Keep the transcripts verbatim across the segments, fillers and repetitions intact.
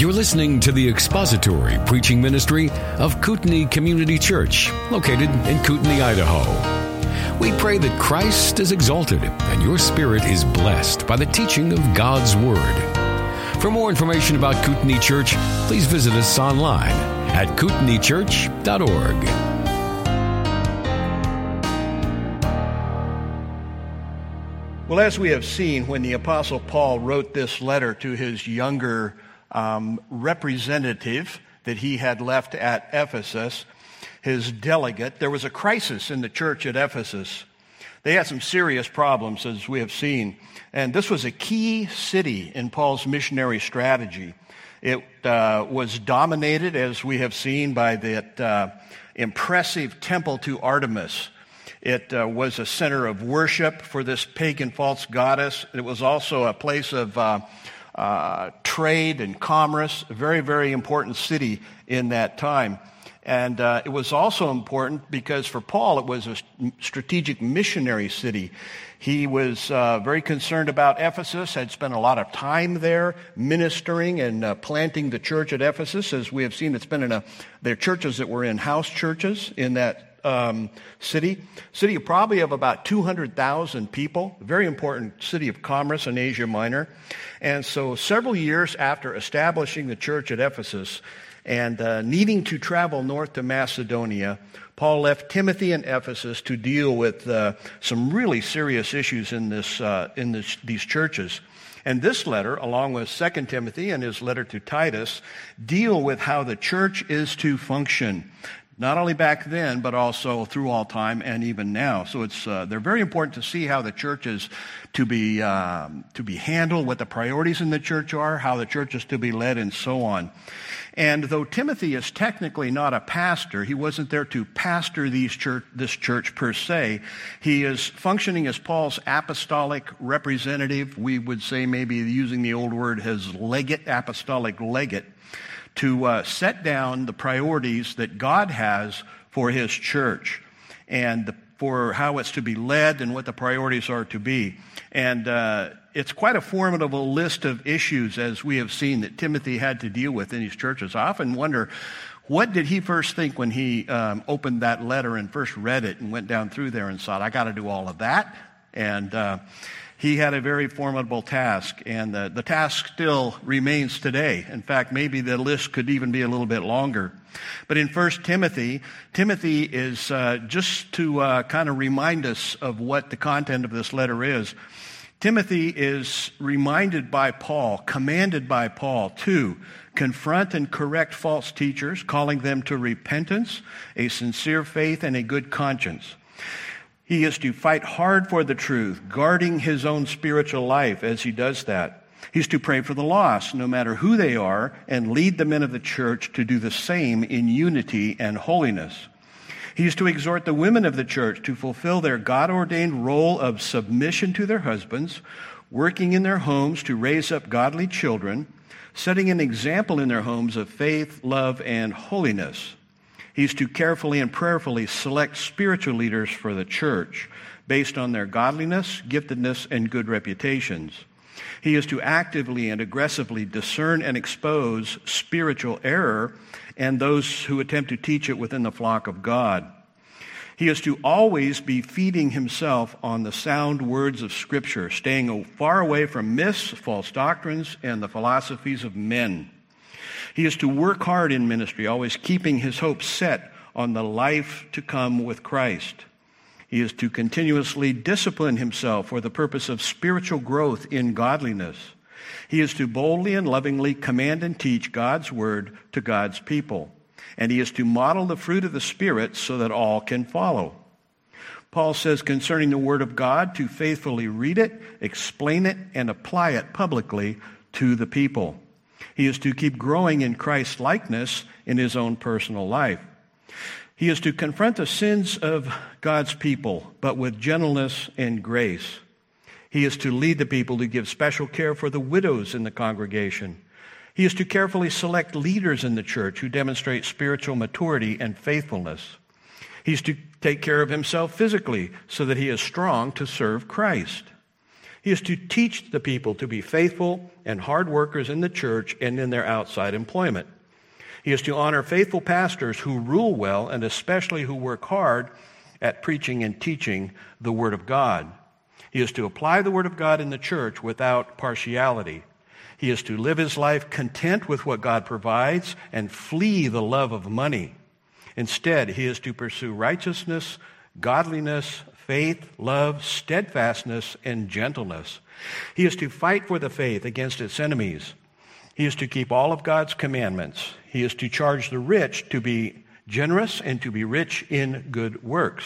You're listening to the expository preaching ministry of Kootenai Community Church, located in Kootenai, Idaho. We pray that Christ is exalted and your spirit is blessed by the teaching of God's Word. For more information about Kootenai Church, please visit us online at kootenai church dot org. Well, as we have seen, when the Apostle Paul wrote this letter to his younger um, representative that he had left at Ephesus, his delegate, there was a crisis in the church at Ephesus. They had some serious problems, as we have seen, and this was a key city in Paul's missionary strategy. It uh, was dominated, as we have seen, by that uh, impressive temple to Artemis. It uh, was a center of worship for this pagan false goddess. It was also a place of uh, uh, trade and commerce, a very, very important city in that time. And uh, it was also important because for Paul, it was a strategic missionary city. He was uh, very concerned about Ephesus, had spent a lot of time there ministering and uh, planting the church at Ephesus. As we have seen, it's been in a, there are churches that were in house churches in that Um, city, city probably of about two hundred thousand people, very important city of commerce in Asia Minor. And so several years after establishing the church at Ephesus and uh, needing to travel north to Macedonia, Paul left Timothy in Ephesus to deal with uh, some really serious issues in this uh, in this, these churches. And this letter, along with Second Timothy and his letter to Titus, deal with how the church is to function, not only back then, but also through all time and even now. So it's uh, they're very important to see how the church is to be um, to be handled, what the priorities in the church are, how the church is to be led, and so on. And though Timothy is technically not a pastor, he wasn't there to pastor these church, this church per se. He is functioning as Paul's apostolic representative. We would say maybe using the old word, his legate, apostolic legate, to uh, set down the priorities that God has for his church and the, for how it's to be led and what the priorities are to be. And uh, it's quite a formidable list of issues, as we have seen, that Timothy had to deal with in his churches. I often wonder, what did he first think when he um, opened that letter and first read it and went down through there and thought, I got to do all of that? And uh, he had a very formidable task, and the, the task still remains today. In fact, maybe the list could even be a little bit longer. But in First Timothy, Timothy is, uh, just to uh, kind of remind us of what the content of this letter is, Timothy is reminded by Paul, commanded by Paul to confront and correct false teachers, calling them to repentance, a sincere faith, and a good conscience. He is to fight hard for the truth, guarding his own spiritual life as he does that. He's to pray for the lost, no matter who they are, and lead the men of the church to do the same in unity and holiness. He's to exhort the women of the church to fulfill their God-ordained role of submission to their husbands, working in their homes to raise up godly children, setting an example in their homes of faith, love, and holiness. He's to carefully and prayerfully select spiritual leaders for the church based on their godliness, giftedness, and good reputations. He is to actively and aggressively discern and expose spiritual error and those who attempt to teach it within the flock of God. He is to always be feeding himself on the sound words of Scripture, staying far away from myths, false doctrines, and the philosophies of men. He is to work hard in ministry, always keeping his hope set on the life to come with Christ. He is to continuously discipline himself for the purpose of spiritual growth in godliness. He is to boldly and lovingly command and teach God's word to God's people. And he is to model the fruit of the Spirit so that all can follow. Paul says concerning the word of God, to faithfully read it, explain it, and apply it publicly to the people. He is to keep growing in Christ's likeness in his own personal life. He is to confront the sins of God's people, but with gentleness and grace. He is to lead the people to give special care for the widows in the congregation. He is to carefully select leaders in the church who demonstrate spiritual maturity and faithfulness. He is to take care of himself physically so that he is strong to serve Christ. He is to teach the people to be faithful and hard workers in the church and in their outside employment. He is to honor faithful pastors who rule well and especially who work hard at preaching and teaching the Word of God. He is to apply the Word of God in the church without partiality. He is to live his life content with what God provides and flee the love of money. Instead, he is to pursue righteousness, godliness, faith, love, steadfastness, and gentleness. He is to fight for the faith against its enemies. He is to keep all of God's commandments. He is to charge the rich to be generous and to be rich in good works.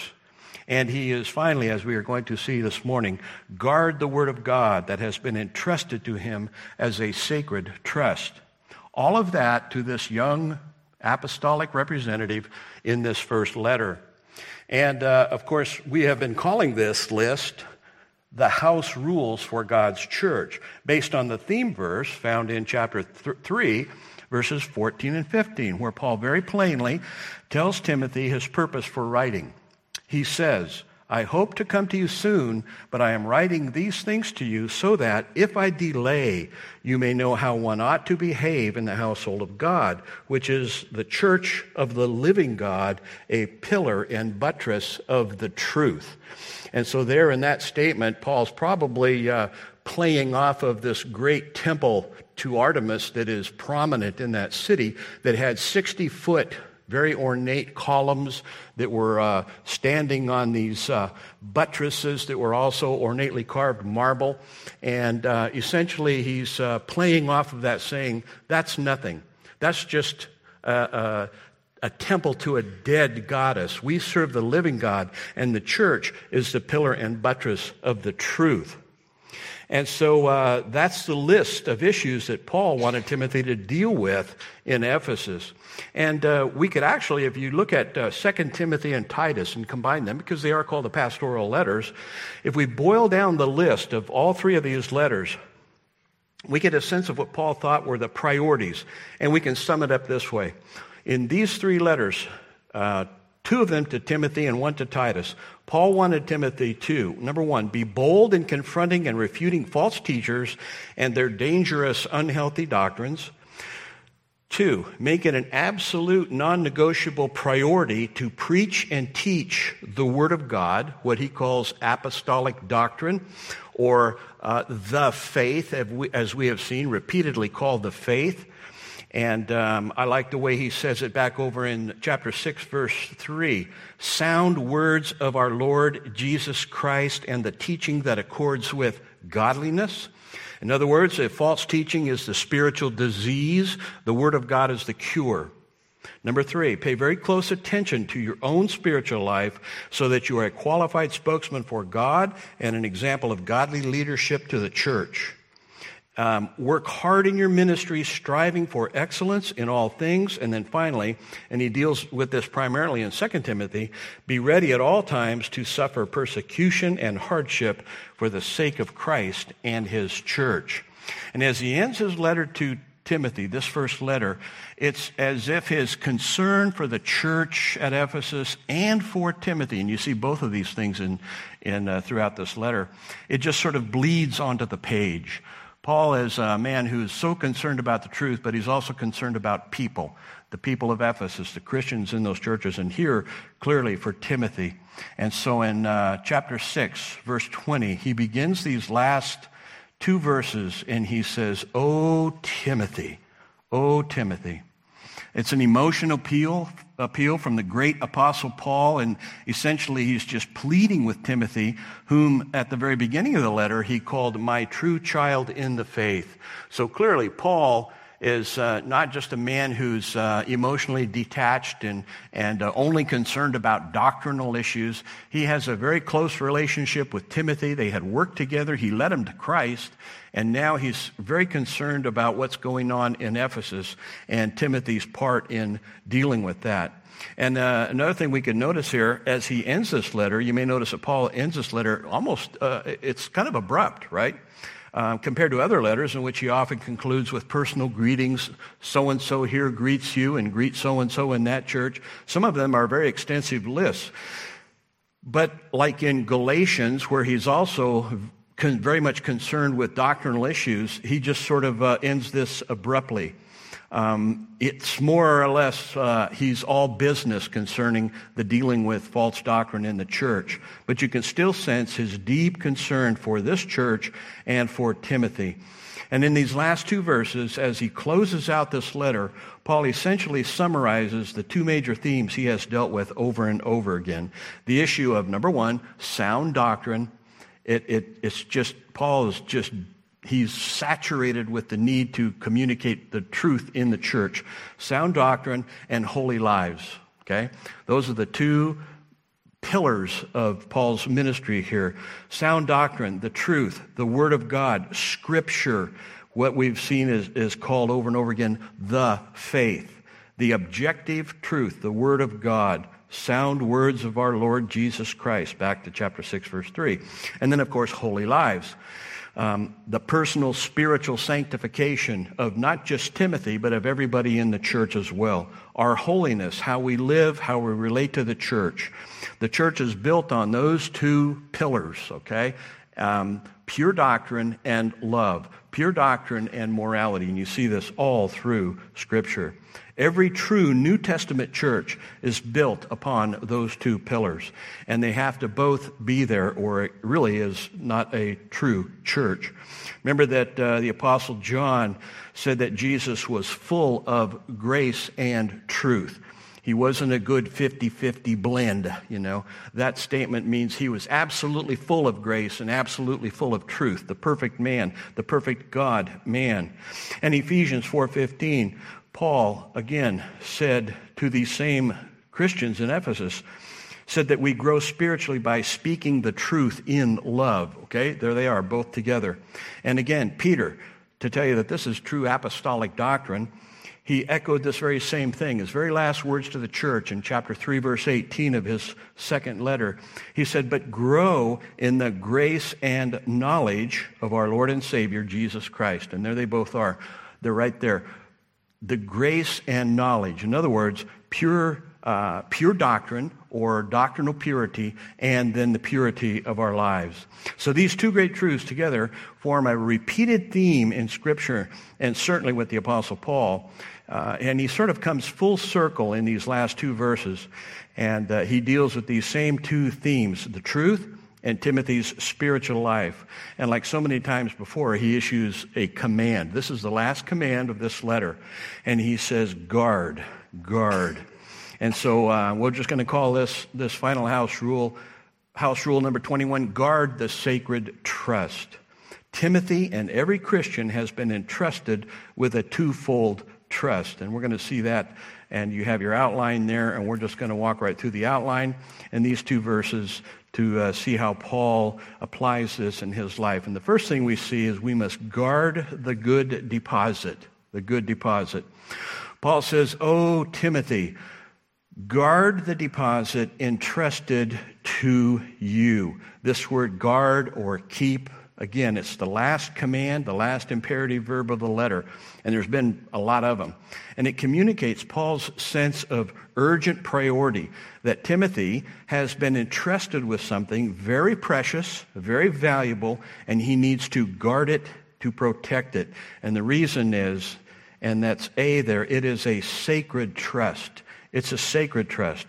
And he is finally, as we are going to see this morning, guard the Word of God that has been entrusted to him as a sacred trust. All of that to this young apostolic representative in this first letter. And, uh, of course, we have been calling this list the house rules for God's church, based on the theme verse found in chapter th- three, verses fourteen and fifteen, where Paul very plainly tells Timothy his purpose for writing. He says, "I hope to come to you soon, but I am writing these things to you so that, if I delay, you may know how one ought to behave in the household of God, which is the church of the living God, a pillar and buttress of the truth." And so there in that statement, Paul's probably uh, playing off of this great temple to Artemis that is prominent in that city that had sixty-foot very ornate columns that were uh, standing on these uh, buttresses that were also ornately carved marble. And uh, essentially, he's uh, playing off of that, saying, that's nothing. That's just a, a, a temple to a dead goddess. We serve the living God, and the church is the pillar and buttress of the truth. And so uh, that's the list of issues that Paul wanted Timothy to deal with in Ephesus. And uh, we could actually, if you look at uh, Second Timothy and Titus and combine them, because they are called the pastoral letters, if we boil down the list of all three of these letters, we get a sense of what Paul thought were the priorities. And we can sum it up this way. In these three letters, uh, two of them to Timothy and one to Titus, Paul wanted Timothy to, number one, be bold in confronting and refuting false teachers and their dangerous, unhealthy doctrines. Two, make it an absolute, non-negotiable priority to preach and teach the Word of God, what he calls apostolic doctrine, or uh, the faith, as we have seen, repeatedly called the faith. And um, I like the way he says it back over in chapter six, verse three. Sound words of our Lord Jesus Christ and the teaching that accords with godliness. In other words, if false teaching is the spiritual disease, the Word of God is the cure. Number three, pay very close attention to your own spiritual life so that you are a qualified spokesman for God and an example of godly leadership to the church. Um, work hard in your ministry, striving for excellence in all things. And then finally, and he deals with this primarily in Second Timothy, be ready at all times to suffer persecution and hardship for the sake of Christ and his church. And as he ends his letter to Timothy, this first letter, it's as if his concern for the church at Ephesus and for Timothy, and you see both of these things in, in uh, throughout this letter, it just sort of bleeds onto the page. Paul is a man who is so concerned about the truth, but he's also concerned about people, the people of Ephesus, the Christians in those churches, and here, clearly, for Timothy. And so in uh, chapter six, verse twenty, he begins these last two verses, and he says, "O Timothy, O Timothy." It's an emotional appeal, appeal from the great apostle Paul, and essentially he's just pleading with Timothy, whom at the very beginning of the letter he called my true child in the faith. So clearly Paul is uh, not just a man who's uh, emotionally detached and, and uh, only concerned about doctrinal issues. He has a very close relationship with Timothy. They had worked together. He led him to Christ. And now he's very concerned about what's going on in Ephesus and Timothy's part in dealing with that. And uh, another thing we can notice here, as he ends this letter, you may notice that Paul ends this letter almost, uh, it's kind of abrupt, right? Uh, compared to other letters in which he often concludes with personal greetings, so-and-so here greets you and greet so-and-so in that church. Some of them are very extensive lists. But like in Galatians, where he's also con- very much concerned with doctrinal issues, he just sort of uh, ends this abruptly. Um, it's more or less, uh, he's all business concerning the dealing with false doctrine in the church. But you can still sense his deep concern for this church and for Timothy. And in these last two verses, as he closes out this letter, Paul essentially summarizes the two major themes he has dealt with over and over again. The issue of, number one, sound doctrine. It, it, it's just, Paul is just He's saturated with the need to communicate the truth in the church. Sound doctrine and holy lives, okay? Those are the two pillars of Paul's ministry here. Sound doctrine, the truth, the Word of God, Scripture, what we've seen is, is called over and over again the faith, the objective truth, the Word of God, sound words of our Lord Jesus Christ, back to chapter six, verse three. And then, of course, holy lives. Um, the personal spiritual sanctification of not just Timothy, but of everybody in the church as well. Our holiness, how we live, how we relate to the church. The church is built on those two pillars, okay? Um, pure doctrine and love. Pure doctrine and morality. And you see this all through Scripture. Every true New Testament church is built upon those two pillars, and they have to both be there, or it really is not a true church. Remember that uh, the Apostle John said that Jesus was full of grace and truth. He wasn't a good fifty-fifty blend, you know. That statement means he was absolutely full of grace and absolutely full of truth, the perfect man, the perfect God-man. And Ephesians four fifteen, Paul, again, said to these same Christians in Ephesus, said that we grow spiritually by speaking the truth in love. Okay, there they are, both together. And again, Peter, to tell you that this is true apostolic doctrine, he echoed this very same thing. His very last words to the church in chapter three, verse eighteen of his second letter, he said, but grow in the grace and knowledge of our Lord and Savior, Jesus Christ. And there they both are. They're right there. The grace and knowledge. In other words, pure uh, pure doctrine or doctrinal purity, and then the purity of our lives. So these two great truths together form a repeated theme in Scripture, and certainly with the Apostle Paul. Uh, and he sort of comes full circle in these last two verses, and uh, he deals with these same two themes, the truth and Timothy's spiritual life. And like so many times before, he issues a command. This is the last command of this letter. And he says, guard, guard. And so uh, we're just going to call this this final house rule, house rule number twenty-one, guard the sacred trust. Timothy and every Christian has been entrusted with a twofold trust. And we're going to see that. And you have your outline there. And we're just going to walk right through the outline and these two verses to uh, see how Paul applies this in his life. And the first thing we see is we must guard the good deposit, the good deposit. Paul says, "O Timothy, guard the deposit entrusted to you." This word guard or keep, again, it's the last command, the last imperative verb of the letter, and there's been a lot of them. And it communicates Paul's sense of urgent priority, that Timothy has been entrusted with something very precious, very valuable, and he needs to guard it, to protect it. And the reason is, and that's A there, it is a sacred trust. It's a sacred trust.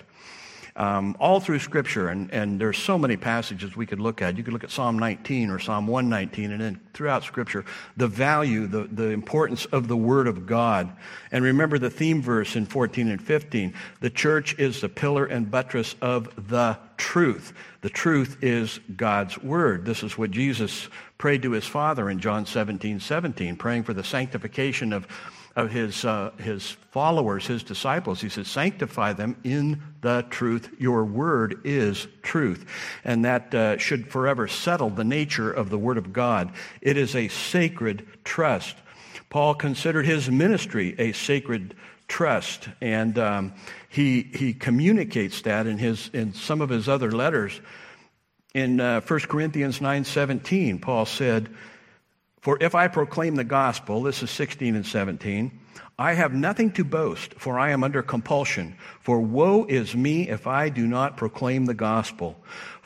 Um, all through Scripture, and, and there's so many passages we could look at. You could look at Psalm nineteen or Psalm one nineteen, and then throughout Scripture, the value, the, the importance of the Word of God. And remember the theme verse in fourteen and fifteen, the church is the pillar and buttress of the truth. The truth is God's Word. This is what Jesus prayed to his Father in John seventeen seventeen, praying for the sanctification of of his uh, his followers, his disciples. He says, sanctify them in the truth. Your word is truth. And that uh, should forever settle the nature of the Word of God. It is a sacred trust. Paul considered his ministry a sacred trust, and um, he he communicates that in his in some of his other letters. In uh, First Corinthians nine seventeen, Paul said, for if I proclaim the gospel, this is sixteen and seventeen, I have nothing to boast, for I am under compulsion. For woe is me if I do not proclaim the gospel.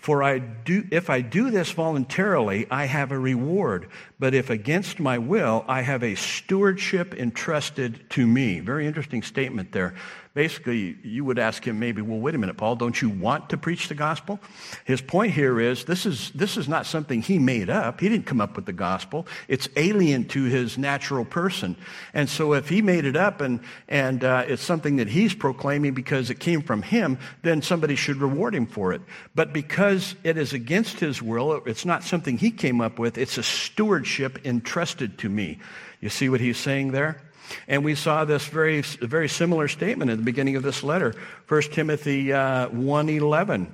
For I do, if I do this voluntarily, I have a reward. But if against my will, I have a stewardship entrusted to me. Very interesting statement there. Basically, you would ask him maybe, well, wait a minute, Paul, don't you want to preach the gospel? His point here is this is this is not something he made up. He didn't come up with the gospel. It's alien to his natural person. And so if he made it up and, and uh, it's something that he's proclaiming because it came from him, then somebody should reward him for it. But because it is against his will, it's not something he came up with. It's a stewardship entrusted to me. You see what he's saying there? And we saw this very very similar statement at the beginning of this letter, First Timothy uh, one eleven.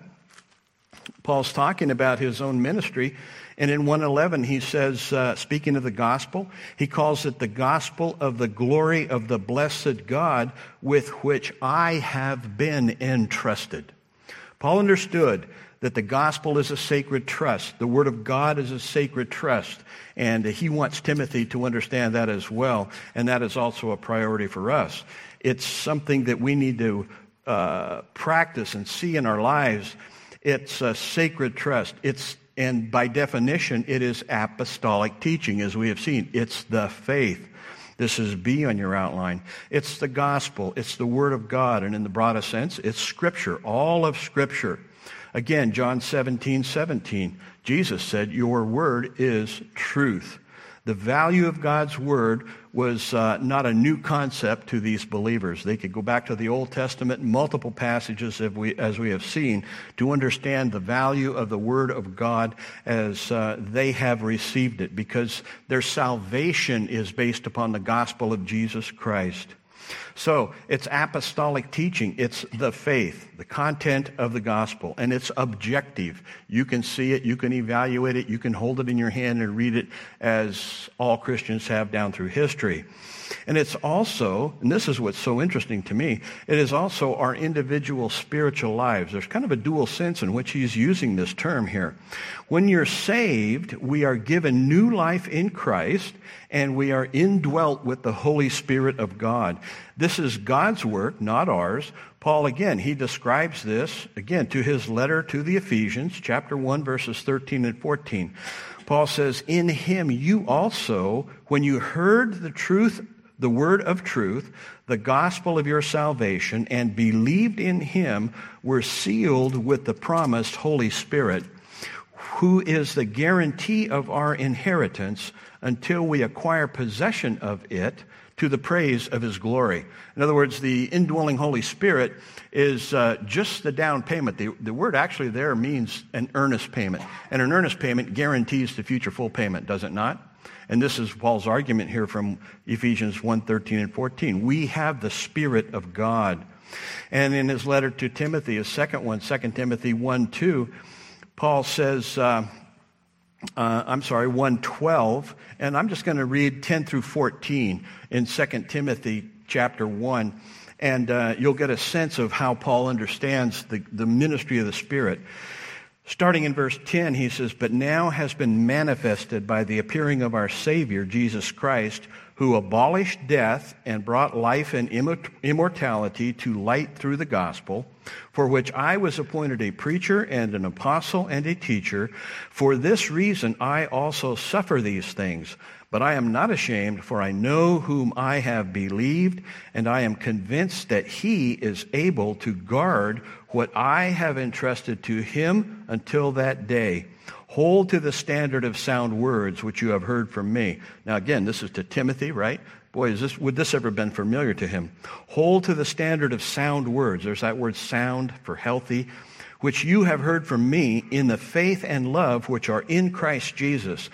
Paul's talking about his own ministry, and in one eleven he says, uh, speaking of the gospel, he calls it the gospel of the glory of the blessed God with which I have been entrusted. Paul understood that the gospel is a sacred trust. The word of God is a sacred trust. And he wants Timothy to understand that as well. And that is also a priority for us. It's something that we need to uh, practice and see in our lives. It's a sacred trust. It's, and by definition, it is apostolic teaching, as we have seen. It's the faith. This is B on your outline. It's the gospel. It's the word of God. And in the broadest sense, it's Scripture, all of Scripture. Again, John seventeen seventeen, Jesus said, your word is truth. The value of God's word was uh, not a new concept to these believers. They could go back to the Old Testament, multiple passages as we, as we have seen, to understand the value of the word of God as uh, they have received it, because their salvation is based upon the gospel of Jesus Christ. So it's apostolic teaching. It's the faith, the content of the gospel, and it's objective. You can see it, you can evaluate it, you can hold it in your hand and read it, as all Christians have down through history. And it's also, and this is what's so interesting to me, it is also our individual spiritual lives. There's kind of a dual sense in which he's using this term here. When you're saved, we are given new life in Christ, and we are indwelt with the Holy Spirit of God. This is God's work, not ours. Paul, again, he describes this, again, to his letter to the Ephesians, chapter one, verses thirteen and fourteen. Paul says, in him you also, when you heard the truth, the word of truth, the gospel of your salvation, and believed in him, were sealed with the promised Holy Spirit, who is the guarantee of our inheritance until we acquire possession of it, to the praise of his glory. In other words, the indwelling Holy Spirit is uh, just the down payment. The, the word actually there means an earnest payment. And an earnest payment guarantees the future full payment, does it not? And this is Paul's argument here from Ephesians one, thirteen and fourteen. We have the Spirit of God. And in his letter to Timothy, his second one, Second Timothy one two, Paul says... Uh, Uh, I'm sorry, one twelve, and I'm just going to read ten through fourteen in Second Timothy chapter one, and uh, you'll get a sense of how Paul understands the, the ministry of the Spirit. Starting in verse ten, he says, but now has been manifested by the appearing of our Savior, Jesus Christ, who abolished death and brought life and immortality to light through the gospel, for which I was appointed a preacher and an apostle and a teacher. For this reason I also suffer these things, but I am not ashamed, for I know whom I have believed, and I am convinced that he is able to guard what I have entrusted to him until that day. Hold to the standard of sound words which you have heard from me. Now again, this is to Timothy, right? Boy, is this, would this ever have been familiar to him? Hold to the standard of sound words. There's that word sound for healthy, which you have heard from me in the faith and love which are in Christ Jesus.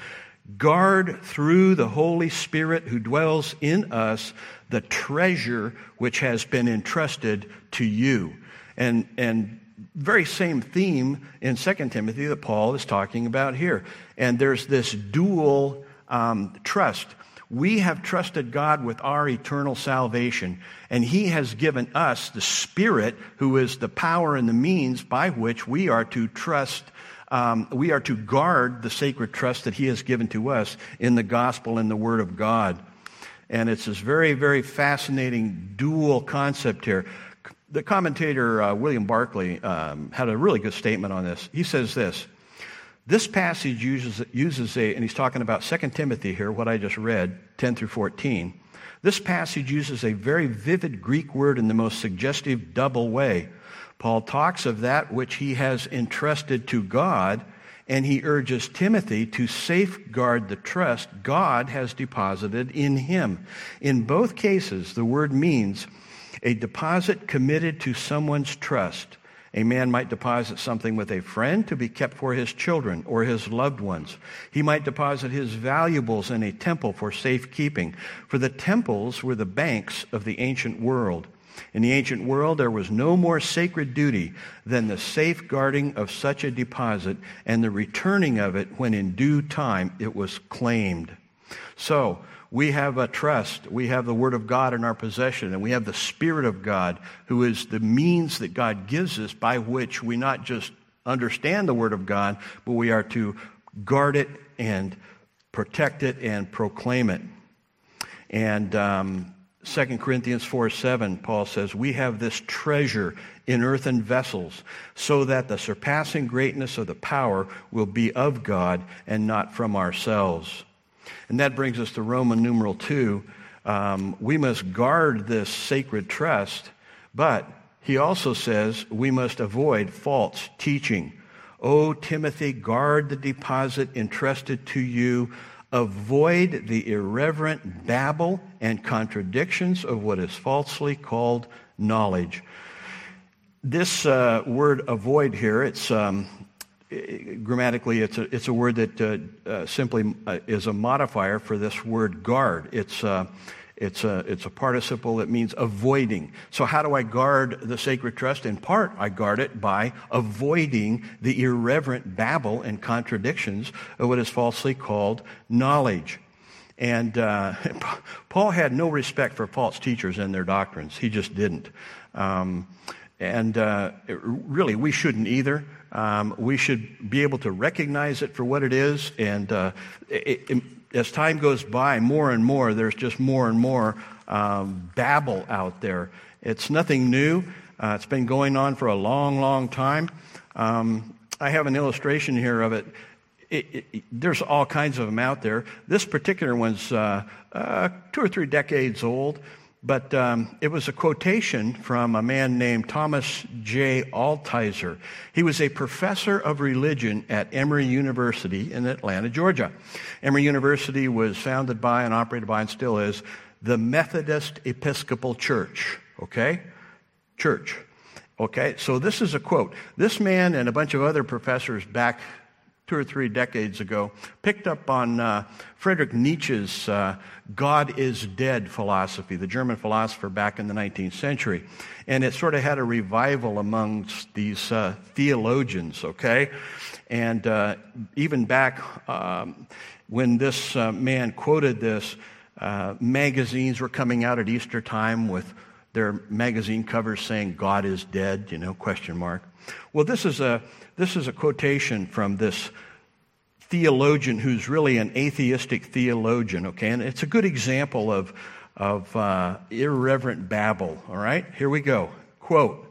Guard through the Holy Spirit who dwells in us the treasure which has been entrusted to you. And, and, very same theme in Second Timothy that Paul is talking about here. And there's this dual um, trust. We have trusted God with our eternal salvation, and he has given us the Spirit, who is the power and the means by which we are to trust, um, we are to guard the sacred trust that he has given to us in the gospel and the word of God. And it's this very, very fascinating dual concept here. The commentator, uh, William Barclay, um, had a really good statement on this. He says this, this passage uses, uses a, and he's talking about Second Timothy here, what I just read, ten through fourteen. This passage uses a very vivid Greek word in the most suggestive double way. Paul talks of that which he has entrusted to God, and he urges Timothy to safeguard the trust God has deposited in him. In both cases, the word means a deposit committed to someone's trust. A man might deposit something with a friend to be kept for his children or his loved ones. He might deposit his valuables in a temple for safekeeping, for the temples were the banks of the ancient world. In the ancient world, there was no more sacred duty than the safeguarding of such a deposit and the returning of it when in due time it was claimed. So, we have a trust, we have the Word of God in our possession, and we have the Spirit of God, who is the means that God gives us by which we not just understand the Word of God, but we are to guard it and protect it and proclaim it. And um, Second Corinthians four seven, Paul says, we have this treasure in earthen vessels, so that the surpassing greatness of the power will be of God and not from ourselves. And that brings us to Roman numeral two. Um, we must guard this sacred trust, but he also says we must avoid false teaching. O Timothy, guard the deposit entrusted to you. Avoid the irreverent babble and contradictions of what is falsely called knowledge. This uh, word avoid here, it's... Um, Grammatically, it's a, it's a word that uh, uh, simply uh, is a modifier for this word guard. It's, uh, it's, a, it's a participle that means avoiding. So how do I guard the sacred trust? In part, I guard it by avoiding the irreverent babble and contradictions of what is falsely called knowledge. And uh, Paul had no respect for false teachers and their doctrines. He just didn't. Um, and uh, it, really, we shouldn't either. Um, we should be able to recognize it for what it is, and uh, it, it, as time goes by, more and more, there's just more and more um, babble out there. It's nothing new. Uh, it's been going on for a long, long time. Um, I have an illustration here of it. It, it, it. There's all kinds of them out there. This particular one's uh, uh, two or three decades old, but um, it was a quotation from a man named Thomas J. Altizer. He was a professor of religion at Emory University in Atlanta, Georgia. Emory University was founded by and operated by and still is the Methodist Episcopal Church, okay? Church, okay? So this is a quote. This man and a bunch of other professors back two or three decades ago, picked up on uh, Friedrich Nietzsche's uh, God is Dead philosophy, the German philosopher back in the nineteenth century. And it sort of had a revival amongst these uh, theologians, okay? And uh, even back um, when this uh, man quoted this, uh, magazines were coming out at Easter time with their magazine covers saying, God is dead, you know, question mark. Well, this is a this is a quotation from this theologian who's really an atheistic theologian, okay? And it's a good example of, of uh, irreverent babble, all right? Here we go. Quote,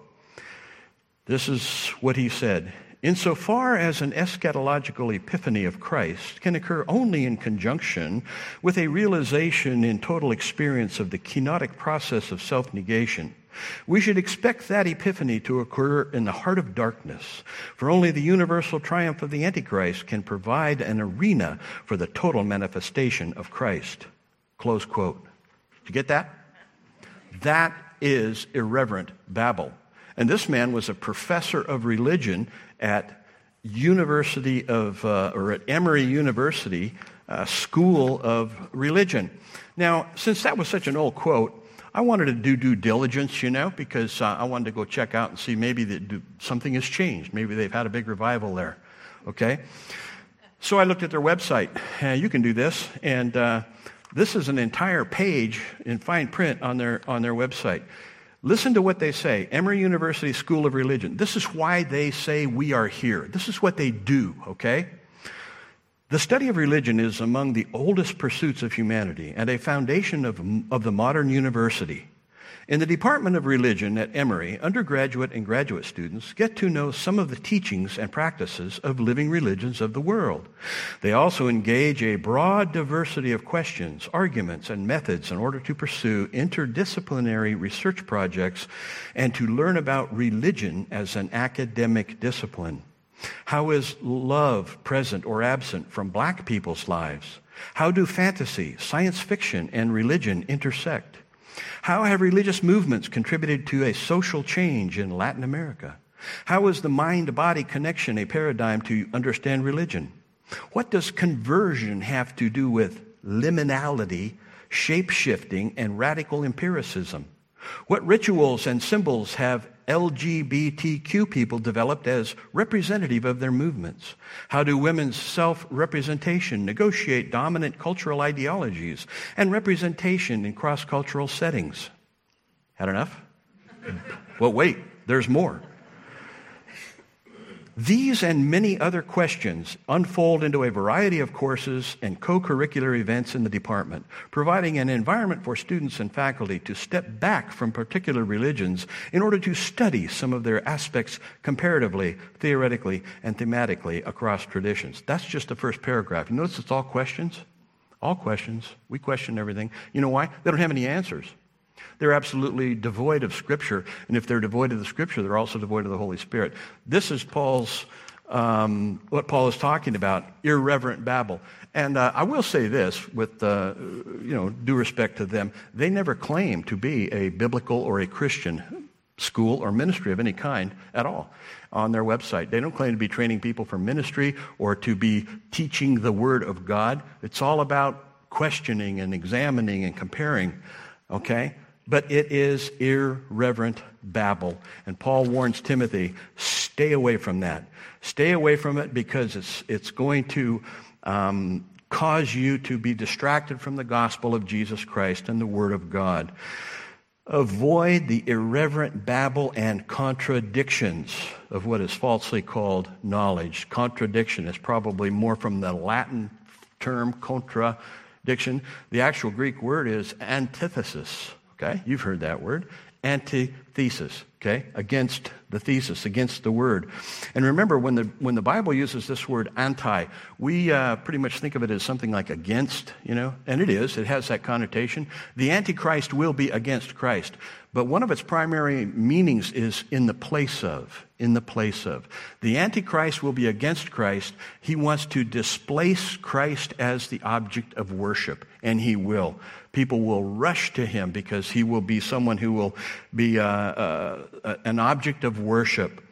this is what he said. Insofar as an eschatological epiphany of Christ can occur only in conjunction with a realization in total experience of the kenotic process of self-negation, we should expect that epiphany to occur in the heart of darkness, for only the universal triumph of the Antichrist can provide an arena for the total manifestation of Christ. Close quote. Did you get that? That is irreverent babble. And this man was a professor of religion at University of, uh, or at Emory University, uh, School of Religion. Now, since that was such an old quote, I wanted to do due diligence, you know, because uh, I wanted to go check out and see maybe that do, something has changed. Maybe they've had a big revival there, okay? So I looked at their website. Uh, you can do this, and uh, this is an entire page in fine print on their on their website. Listen to what they say. Emory University School of Religion. This is why they say we are here. This is what they do, okay? The study of religion is among the oldest pursuits of humanity and a foundation of, of the modern university. In the Department of Religion at Emory, undergraduate and graduate students get to know some of the teachings and practices of living religions of the world. They also engage a broad diversity of questions, arguments, and methods in order to pursue interdisciplinary research projects and to learn about religion as an academic discipline. How is love present or absent from black people's lives? How do fantasy, science fiction, and religion intersect? How have religious movements contributed to a social change in Latin America? How is the mind-body connection a paradigm to understand religion? What does conversion have to do with liminality, shape-shifting, and radical empiricism? What rituals and symbols have L G B T Q people developed as representative of their movements? How do women's self-representation negotiate dominant cultural ideologies and representation in cross-cultural settings? Had enough? Well, wait, there's more. These and many other questions unfold into a variety of courses and co-curricular events in the department, providing an environment for students and faculty to step back from particular religions in order to study some of their aspects comparatively, theoretically, and thematically across traditions. That's just the first paragraph. You notice it's all questions? All questions. We question everything. You know why? They don't have any answers. They're absolutely devoid of Scripture, and if they're devoid of the Scripture, they're also devoid of the Holy Spirit. This is Paul's, um, what Paul is talking about, irreverent babble. And uh, I will say this, with uh, you know, due respect to them, they never claim to be a biblical or a Christian school or ministry of any kind at all on their website. They don't claim to be training people for ministry or to be teaching the Word of God. It's all about questioning and examining and comparing, okay? But it is irreverent babble. And Paul warns Timothy, stay away from that. Stay away from it because it's it's going to um, cause you to be distracted from the gospel of Jesus Christ and the Word of God. Avoid the irreverent babble and contradictions of what is falsely called knowledge. Contradiction is probably more from the Latin term contradiction. The actual Greek word is antithesis. Okay, you've heard that word, antithesis, okay, against the thesis, against the word. And remember, when the when the Bible uses this word anti, we uh, pretty much think of it as something like against, you know, and it is. It has that connotation. The Antichrist will be against Christ, but one of its primary meanings is in the place of, in the place of. The Antichrist will be against Christ. He wants to displace Christ as the object of worship, and he will. People will rush to him because he will be someone who will be uh, uh, an object of worship,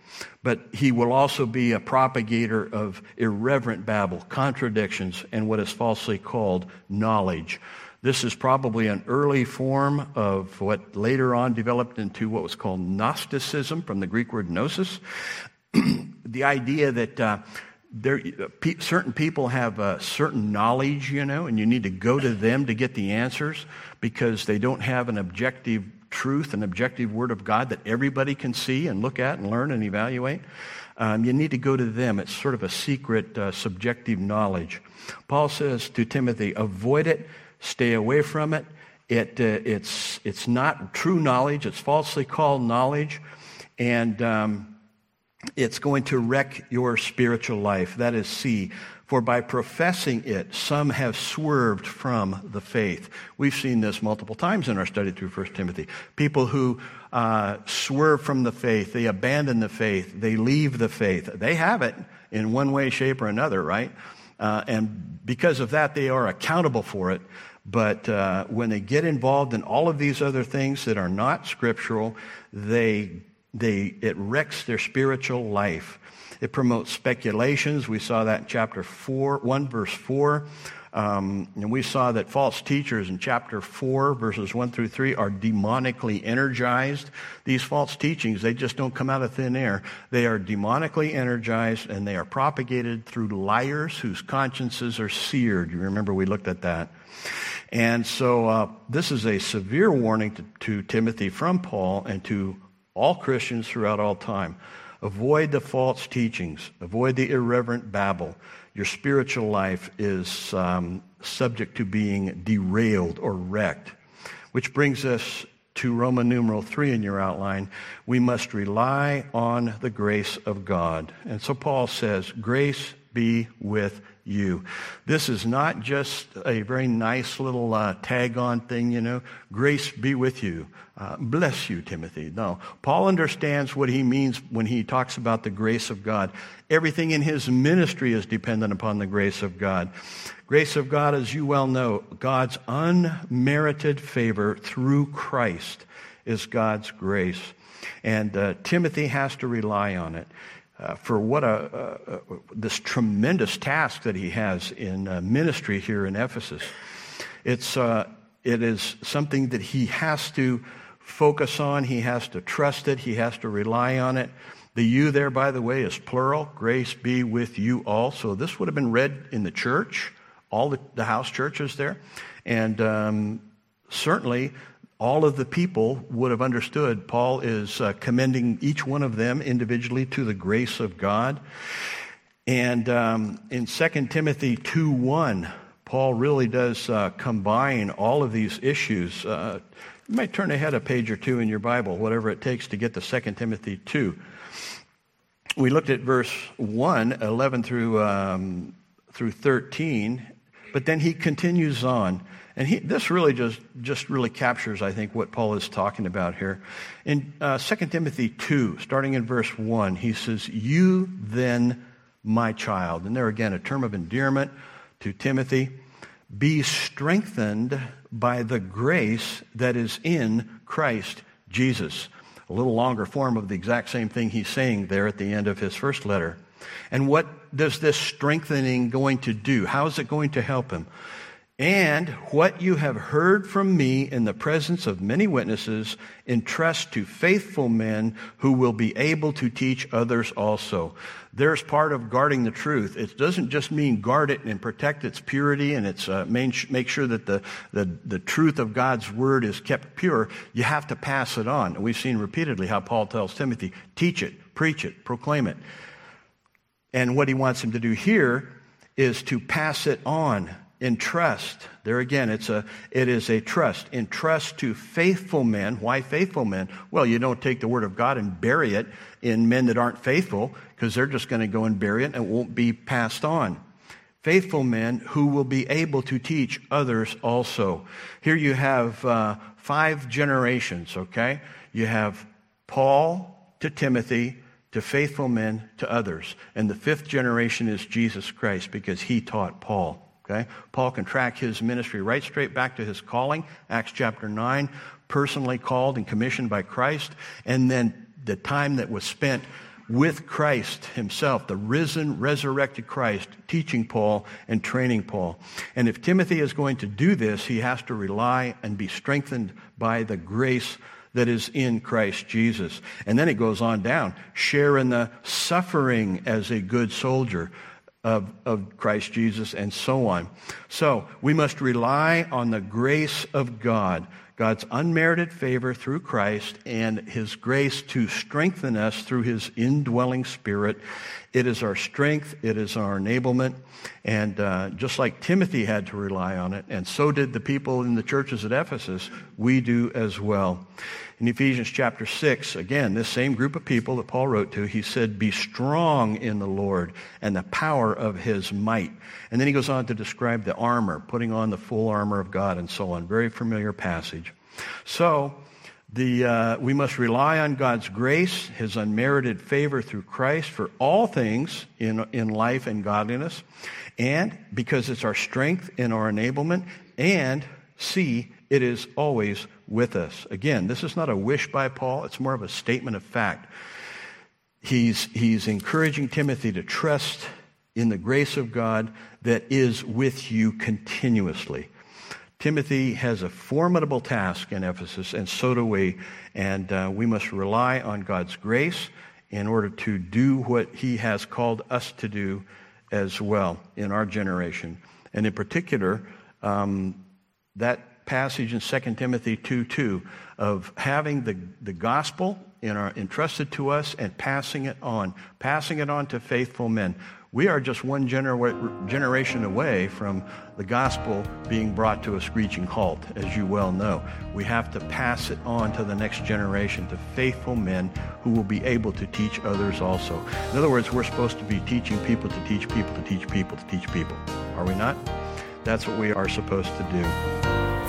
but he will also be a propagator of irreverent babble, contradictions, and what is falsely called knowledge. This is probably an early form of what later on developed into what was called Gnosticism, from the Greek word gnosis, the idea that uh, There, pe- certain people have a certain knowledge, you know, and you need to go to them to get the answers because they don't have an objective truth, an objective word of God that everybody can see and look at and learn and evaluate. Um, you need to go to them. It's sort of a secret, uh, subjective knowledge. Paul says to Timothy, avoid it, stay away from it. It uh, it's it's not true knowledge. It's falsely called knowledge, and um it's going to wreck your spiritual life. That is C. For by professing it, some have swerved from the faith. We've seen this multiple times in our study through First Timothy. People who uh, swerve from the faith, they abandon the faith, they leave the faith. They have it in one way, shape, or another, right? Uh, and because of that, they are accountable for it. But uh, when they get involved in all of these other things that are not scriptural, they They, it wrecks their spiritual life. It promotes speculations. We saw that in chapter four, one, verse four. Um, and we saw that false teachers in chapter four, verses one through three, are demonically energized. These false teachings, they just don't come out of thin air. They are demonically energized, and they are propagated through liars whose consciences are seared. You remember we looked at that. And so uh, this is a severe warning to, to Timothy from Paul and to all Christians throughout all time. Avoid the false teachings. Avoid the irreverent babble. Your spiritual life is um, subject to being derailed or wrecked. Which brings us to Roman numeral three in your outline, we must rely on the grace of God. And so Paul says, grace be with you. This is not just a very nice little uh, tag-on thing, you know. Grace be with you. Uh, bless you, Timothy. No. Paul understands what he means when he talks about the grace of God. Everything in his ministry is dependent upon the grace of God. Grace of God, as you well know, God's unmerited favor through Christ is God's grace. And uh, Timothy has to rely on it. Uh, for what a uh, uh, this tremendous task that he has in uh, ministry here in Ephesus. It's uh, it is something that he has to focus on. He has to trust it. He has to rely on it. The "you" there, by the way, is plural. Grace be with you all. So this would have been read in the church, all the, the house churches there, and um, certainly. All of the people would have understood. Paul is uh, commending each one of them individually to the grace of God. And um, in Second Timothy two one, Paul really does uh, combine all of these issues. Uh, you might turn ahead a page or two in your Bible, whatever it takes to get to Second Timothy two. We looked at verse one, eleven through, um, through thirteen, but then he continues on. And he, this really just, just really captures, I think, what Paul is talking about here. In uh, Second Timothy two, starting in verse one, he says, "You then, my child." And there again, a term of endearment to Timothy. "Be strengthened by the grace that is in Christ Jesus." A little longer form of the exact same thing he's saying there at the end of his first letter. And what does this strengthening going to do? How is it going to help him? "And what you have heard from me in the presence of many witnesses, entrust to faithful men who will be able to teach others also." There's part of guarding the truth. It doesn't just mean guard it and protect its purity and its uh, main sh- make sure that the, the, the truth of God's word is kept pure. You have to pass it on. And we've seen repeatedly how Paul tells Timothy, teach it, preach it, proclaim it. And what he wants him to do here is to pass it on. Entrust, there again, it's a, it is a trust. Entrust to faithful men. Why faithful men? Well, you don't take the word of God and bury it in men that aren't faithful, because they're just going to go and bury it and it won't be passed on. Faithful men who will be able to teach others also. Here you have uh, five generations, okay? You have Paul to Timothy, to faithful men, to others. And the fifth generation is Jesus Christ, because he taught Paul. Okay? Paul can track his ministry right straight back to his calling, Acts chapter nine, personally called and commissioned by Christ, and then the time that was spent with Christ himself, the risen, resurrected Christ, teaching Paul and training Paul. And if Timothy is going to do this, he has to rely and be strengthened by the grace that is in Christ Jesus. And then it goes on down, share in the suffering as a good soldier Of, of Christ Jesus, and so on. So we must rely on the grace of God, God's unmerited favor through Christ, and his grace to strengthen us through his indwelling spirit. It is our strength, it is our enablement, and uh, just like Timothy had to rely on it, and so did the people in the churches at Ephesus, we do as well. In Ephesians chapter six, again, this same group of people that Paul wrote to, he said, "Be strong in the Lord and the power of his might." And then he goes on to describe the armor, putting on the full armor of God and so on. Very familiar passage. So the uh, we must rely on God's grace, his unmerited favor through Christ for all things in, in life and godliness, and because it's our strength and our enablement, and see, it is always with us. Again, this is not a wish by Paul. It's more of a statement of fact. He's, he's encouraging Timothy to trust in the grace of God that is with you continuously. Timothy has a formidable task in Ephesus, and so do we. And uh, we must rely on God's grace in order to do what he has called us to do as well in our generation. And in particular, um, that passage in Second Timothy two two of having the, the gospel in our, entrusted to us and passing it on, passing it on to faithful men. We are just one gener- generation away from the gospel being brought to a screeching halt, as you well know. We have to pass it on to the next generation, to faithful men who will be able to teach others also. In other words, we're supposed to be teaching people to teach people to teach people to teach people. Are we not? That's what we are supposed to do.